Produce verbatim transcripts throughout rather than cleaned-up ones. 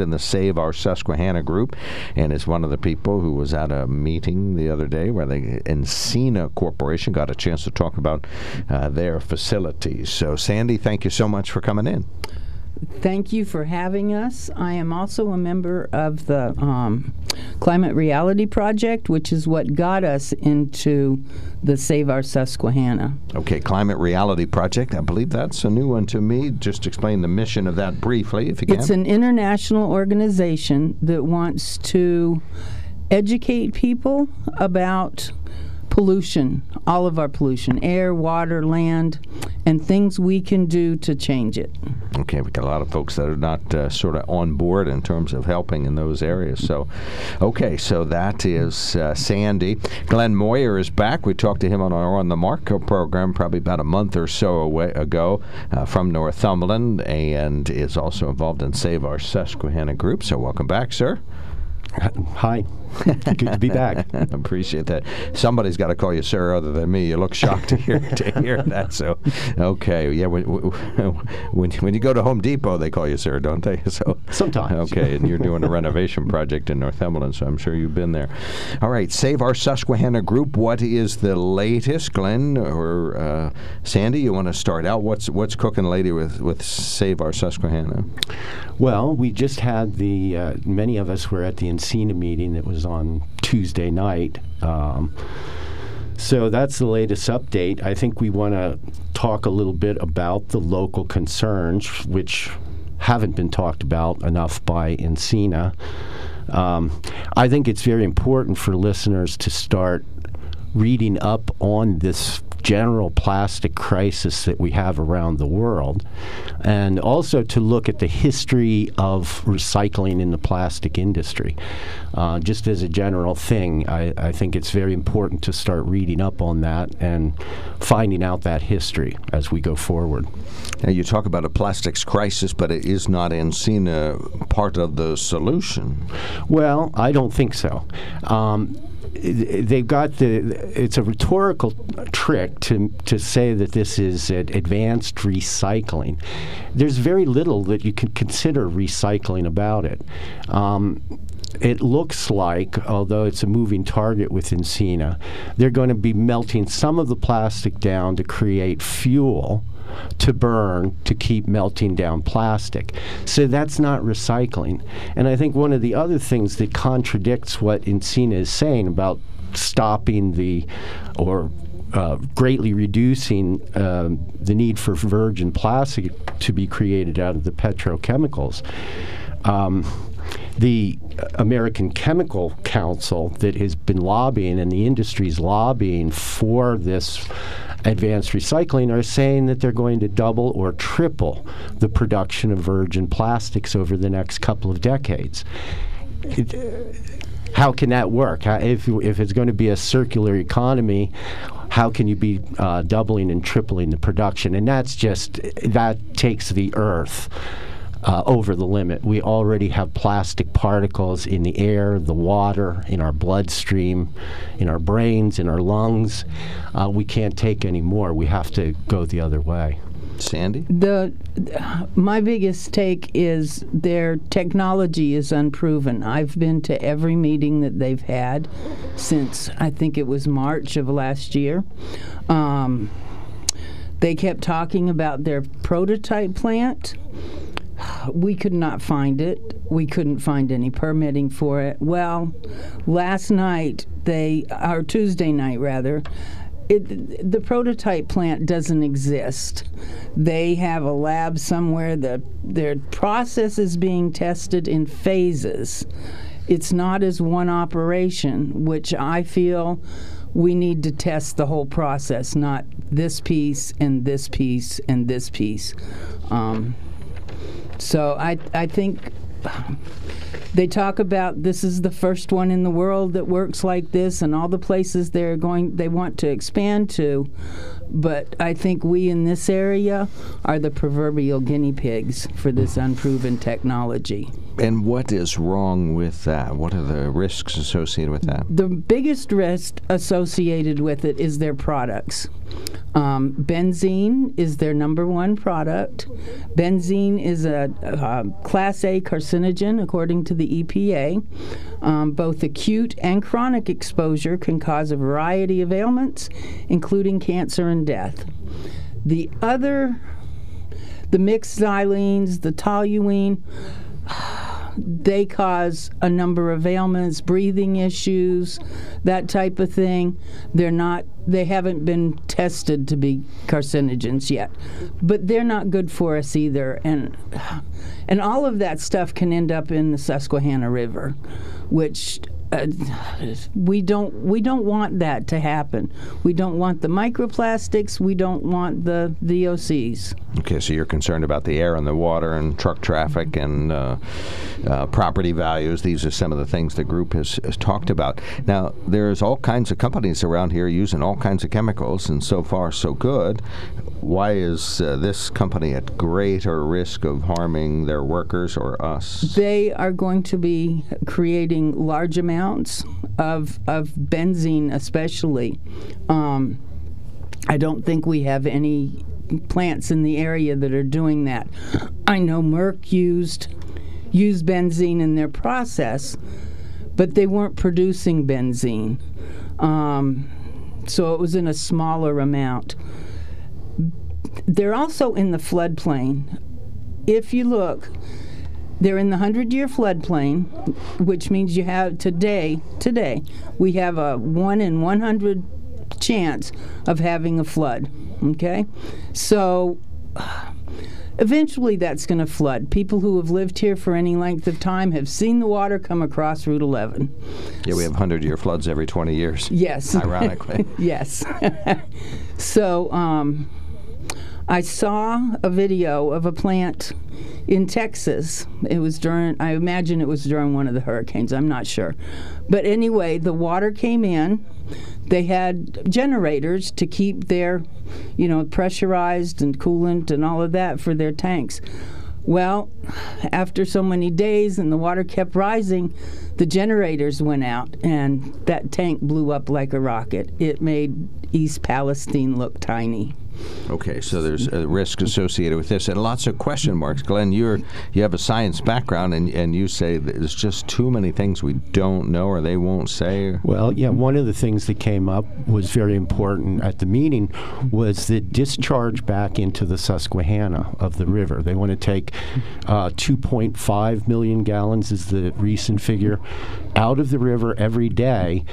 in the Save Our Susquehanna group and is one of the people who was at a meeting the other day where the Encina Corporation got a chance to talk about uh, their facilities. So, Sandy, thank you so much for coming in. Thank you for having us. I am also a member of the um, Climate Reality Project, which is what got us into the Save Our Susquehanna. Okay, Climate Reality Project. I believe that's a new one to me. Just explain the mission of that briefly, if you can. It's an international organization that wants to educate people about pollution, all of our pollution, air, water, land, and things we can do to change it. Okay, we've got a lot of folks that are not uh, sort of on board in terms of helping in those areas. So, okay, so that is uh, Sandy. Glenn Moyer is back. We talked to him on our On the Mark program probably about a month or so away, ago uh, from Northumberland, and is also involved in Save Our Susquehanna group. So welcome back, sir. Hi. Good to be back. I appreciate that. Somebody's got to call you sir other than me. You look shocked to hear to hear that. So, okay. Yeah, when, when when you go to Home Depot, they call you sir, don't they? So sometimes. Okay, and you're doing a renovation project in Northumberland, so I'm sure you've been there. All right, Save Our Susquehanna group. What is the latest, Glenn or uh, Sandy? You want to start out? What's what's cooking, lady, with with Save Our Susquehanna? Well, we just had the uh, many of us were at the Encina meeting that was on Tuesday night. Um, so that's the latest update. I think we want to talk a little bit about the local concerns, which haven't been talked about enough by Encina. Um, I think it's very important for listeners to start reading up on this general plastic crisis that we have around the world, and also to look at the history of recycling in the plastic industry. Uh, just as a general thing, I, I think it's very important to start reading up on that and finding out that history as we go forward. Now, you talk about a plastics crisis, but it is not Encina part of the solution. Well, I don't think so. Um, They've got the. It's a rhetorical trick to to say that this is advanced recycling. There's very little that you can consider recycling about it. Um, It looks like, although it's a moving target with Encina, they're going to be melting some of the plastic down to create fuel to burn to keep melting down plastic. So that's not recycling. And I think one of the other things that contradicts what Encina is saying about stopping the or Uh, greatly reducing uh, the need for virgin plastic to be created out of the petrochemicals. Um, the American Chemical Council that has been lobbying and the industry's lobbying for this advanced recycling are saying that they're going to double or triple the production of virgin plastics over the next couple of decades. It, uh, How can that work? How, if, if it's going to be a circular economy, how can you be uh, doubling and tripling the production? And that's just, that takes the earth uh, over the limit. We already have plastic particles in the air, the water, in our bloodstream, in our brains, in our lungs. Uh, we can't take any more. We have to go the other way. Sandy? The my biggest take is their technology is unproven. I've been to every meeting that they've had since I think it was March of last year. Um, they kept talking about their prototype plant. We could not find it. We couldn't find any permitting for it. Well, last night they or Tuesday night rather. It, the prototype plant doesn't exist. They have a lab somewhere. The, their process is being tested in phases. It's not as one operation, which I feel we need to test the whole process, not this piece and this piece and this piece. Um, so I, I think They talk about this is the first one in the world that works like this, and all the places they're going, they want to expand to. But I think we in this area are the proverbial guinea pigs for this unproven technology. And what is wrong with that? What are the risks associated with that? The biggest risk associated with it is their products. Um, benzene is their number one product. Benzene is a, a class A carcinogen, according to the E P A. Um, both acute and chronic exposure can cause a variety of ailments, including cancer and death. The other, the mixed xylenes, the toluene, they cause a number of ailments, breathing issues, that type of thing. They're not, they haven't been tested to be carcinogens yet, but they're not good for us either. And and all of that stuff can end up in the Susquehanna River, which uh, we don't we don't want that to happen. We don't want the microplastics. We don't want the V O Cs. Okay, so you're concerned about the air and the water and truck traffic and uh, uh, property values. These are some of the things the group has, has talked about. Now, there's all kinds of companies around here using all kinds of chemicals, and so far, so good. Why is uh, this company at greater risk of harming their workers or us? They are going to be creating large amounts of, of benzene especially. Um, I don't think we have any plants in the area that are doing that. I know Merck used used benzene in their process, but they weren't producing benzene, um, so it was in a smaller amount. They're also in the floodplain. If you look, they're in the hundred-year floodplain, which means you have today. Today we have a one in one hundred chance of having a flood. Okay, so uh, eventually that's going to flood. People who have lived here for any length of time have seen the water come across Route eleven. Yeah, we have hundred-year floods every twenty years. Yes. Ironically. Yes. So um, I saw a video of a plant in Texas. It was during, I imagine it was during one of the hurricanes. I'm not sure. But anyway, the water came in. They had generators to keep their, you know, pressurized and coolant and all of that for their tanks. Well, after so many days and the water kept rising, the generators went out and that tank blew up like a rocket. It made East Palestine look tiny. Okay, so there's a risk associated with this, and lots of question marks. Glenn, you're you have a science background, and and you say that there's just too many things we don't know or they won't say. Well, yeah, one of the things that came up was very important at the meeting was the discharge back into the Susquehanna of the river. They want to take uh, two point five million gallons is the recent figure out of the river every day,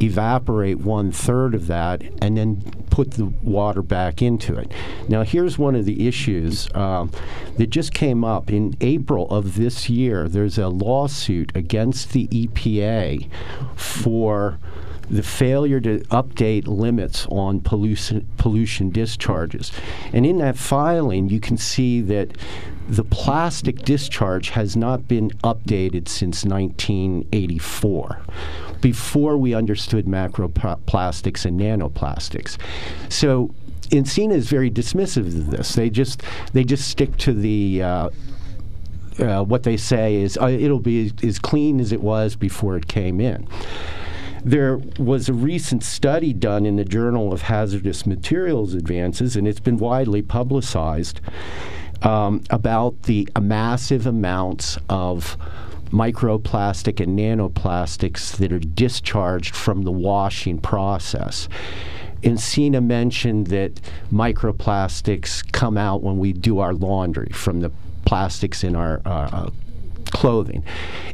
evaporate one-third of that, and then put the water back into it. Now, here's one of the issues um, that just came up. In April of this year, there's a lawsuit against the E P A for the failure to update limits on pollution, pollution discharges. And in that filing, you can see that the plastic discharge has not been updated since nineteen eighty-four, before we understood macroplastics and nanoplastics. So Encina is very dismissive of this. They just, they just stick to the uh, uh, what they say is uh, it'll be as clean as it was before it came in. There was a recent study done in the Journal of Hazardous Materials Advances, and it's been widely publicized, um, about the massive amounts of microplastic and nanoplastics that are discharged from the washing process. Encina mentioned that microplastics come out when we do our laundry from the plastics in our uh, clothing.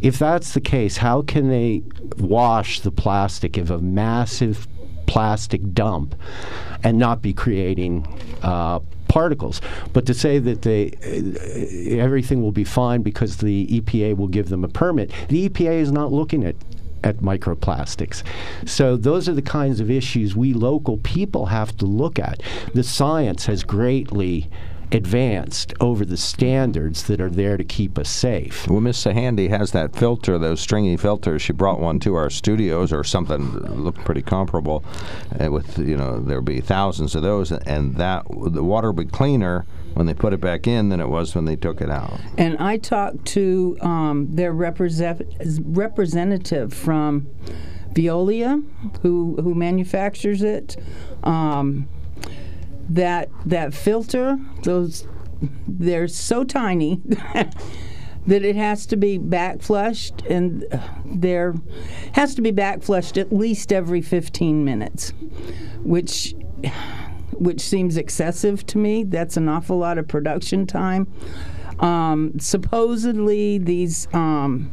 If that's the case, how can they wash the plastic if a massive plastic dump and not be creating uh, particles? But to say that they uh, everything will be fine because the E P A will give them a permit, the E P A is not looking at at microplastics. So those are the kinds of issues we local people have to look at. The science has greatly advanced over the standards that are there to keep us safe. Well, Miz Sahandy has that filter, those stringy filters. She brought one to our studios or something that looked pretty comparable. Uh, with, you know, there'd be thousands of those, and that the water would be cleaner when they put it back in than it was when they took it out. And I talked to um, their represent- representative from Veolia, who who manufactures it. Um, that that filter, those, they're so tiny that it has to be back flushed, and there has to be back flushed at least every fifteen minutes, which which seems excessive to me. That's an awful lot of production time. Um, supposedly these um,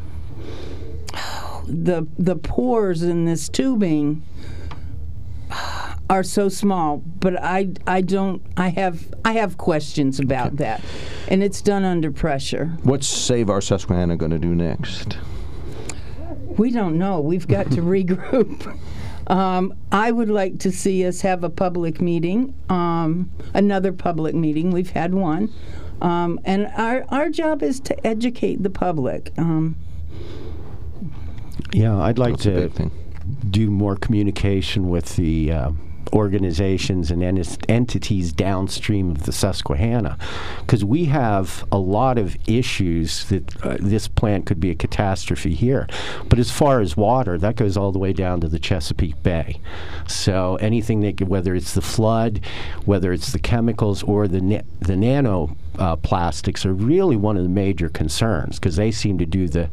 the the pores in this tubing are so small, but I I don't I have I have questions about okay. that, and it's done under pressure. What's Save Our Susquehanna going to do next? We don't know. We've got to regroup. Um, I would like to see us have a public meeting, um, another public meeting. We've had one, um, and our our job is to educate the public. Um, yeah, I'd like to do more communication with the Uh, organizations and ent- entities downstream of the Susquehanna, because we have a lot of issues that uh, this plant could be a catastrophe here. But as far as water, that goes all the way down to the Chesapeake Bay. So anything that, could, whether it's the flood, whether it's the chemicals or the na- the nano uh, plastics, are really one of the major concerns, because they seem to do the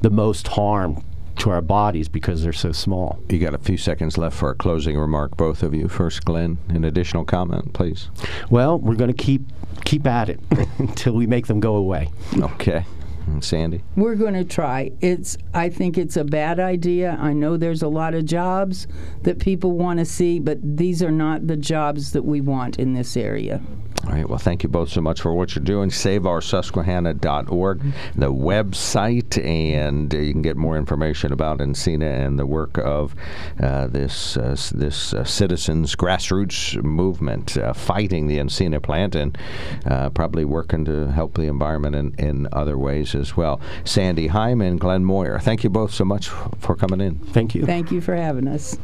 the most harm to our bodies because they're so small. You got a few seconds left for our closing remark, both of you. First, Glenn, an additional comment, please. Well, we're going to keep keep at it until we make them go away. Okay. And Sandy? We're going to try. It's. I think it's a bad idea. I know there's a lot of jobs that people want to see, but these are not the jobs that we want in this area. All right. Well, thank you both so much for what you're doing. Save Our Susquehanna dot org, the website, and uh, you can get more information about Encina and the work of uh, this uh, this uh, citizens grassroots movement uh, fighting the Encina plant, and uh, probably working to help the environment in, in other ways as well. Sandy Heim and Glenn Moyer, thank you both so much for coming in. Thank you. Thank you for having us.